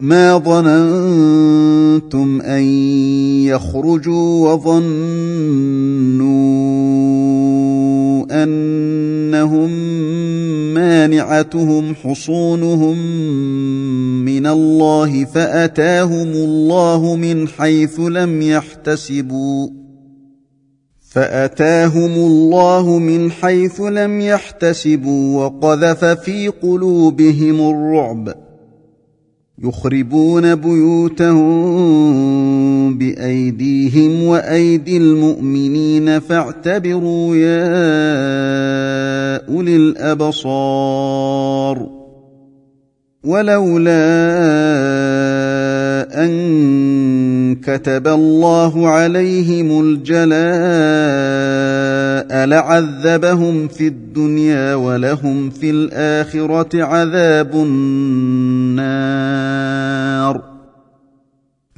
ما ظننتم أن يخرجوا وظنوا أنهم مانعتهم حصونهم من الله فأتاهم الله من حيث لم يحتسبوا وقذف في قلوبهم الرعب يخربون بيوتهم بأيديهم وأيدي المؤمنين فاعتبروا يا أولي الأبصار ولولا أن كتب الله عليهم الجلاء لعذبهم في الدنيا ولهم في الآخرة عذاب النار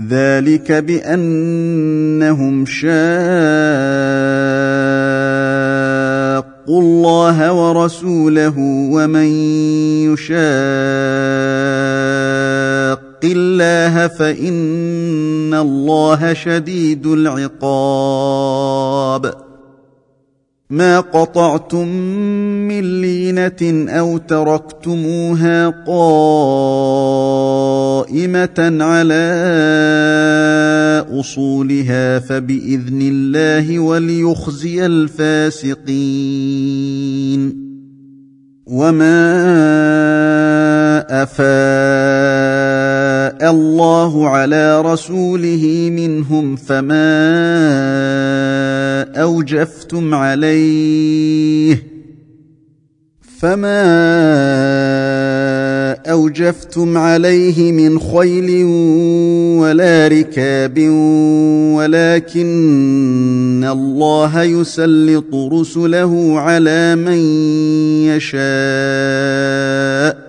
ذلك بأنهم شاقوا الله ورسوله ومن يشاق الله فإن الله شديد العقاب ما قطعتم من لينة أو تركتموها قائمة على أصولها فبإذن الله وليخزي الفاسقين وما أفاء الله على رسوله منهم فما أوجفتم عليه من خيل ولا ركاب ولكن الله يسلط رسله على من يشاء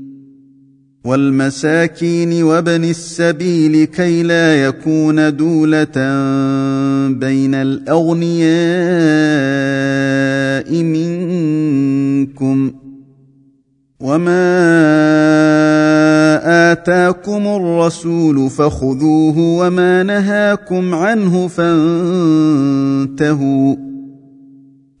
والمساكين وابن السبيل كي لا يكون دولة بين الأغنياء منكم وما آتاكم الرسول فخذوه وما نهاكم عنه فانتهوا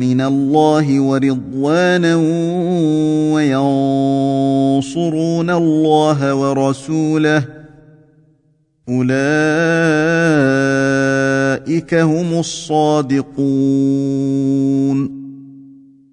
من الله ورضوانا وينصرون الله ورسوله أولئك هم الصادقون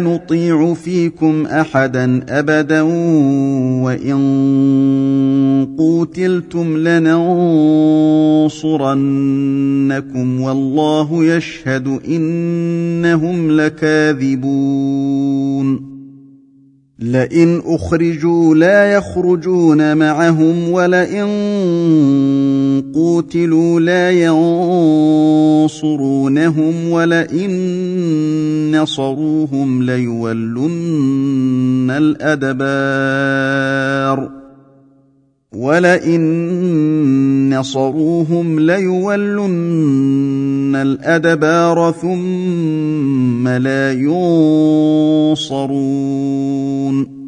نطيع فيكم أحدا أبدا وإن قوتلتم لننصرنكم والله يشهد إنهم لكاذبون. لئن أخرجوا لا يخرجون معهم ولئن قوتلوا لا ينصرونهم ولئن نصروهم ليولن الأدبار ثم لا ينصرون.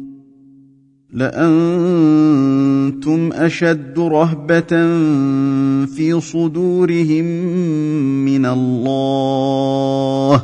لأنتم أشد رهبة في صدورهم من الله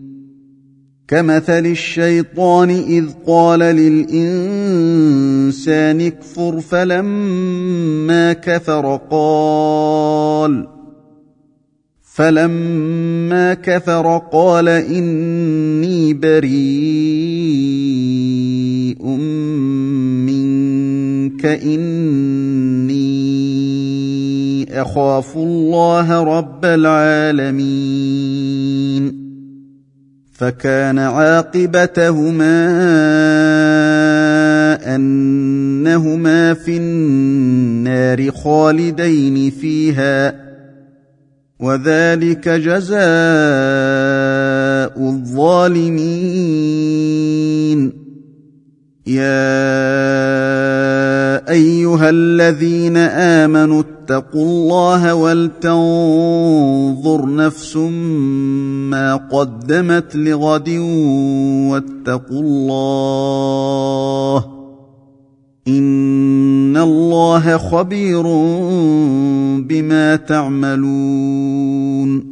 كمثل الشيطان إذ قال للإنسان اكفر فلما كفر قال إني بريء منك إني أخاف الله رب العالمين. فكان عاقبتهما أنهما في النار خالدين فيها وذلك جزاء الظالمين. يا أيها الذين آمنوا اتقوا الله ولتنظر نفس ما قدمت لغد واتقوا الله إن الله خبير بما تعملون.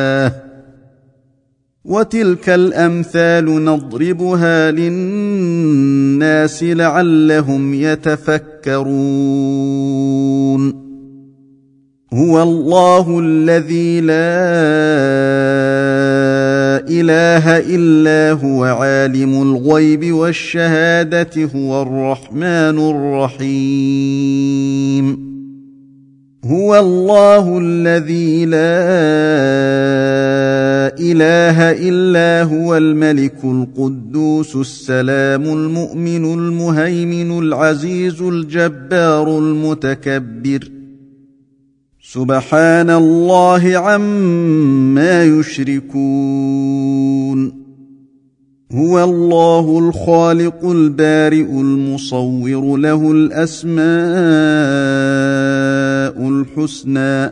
وتلك الأمثال نضربها للناس لعلهم يتفكرون. هو الله الذي لا إله إلا هو عالم الغيب والشهادة هو الرحمن الرحيم هو الله الذي لا إله إلا هو الملك القدوس السلام المؤمن المهيمن العزيز الجبار المتكبر سبحان الله عما يشركون هو الله الخالق البارئ المصور له الأسماء الحسنى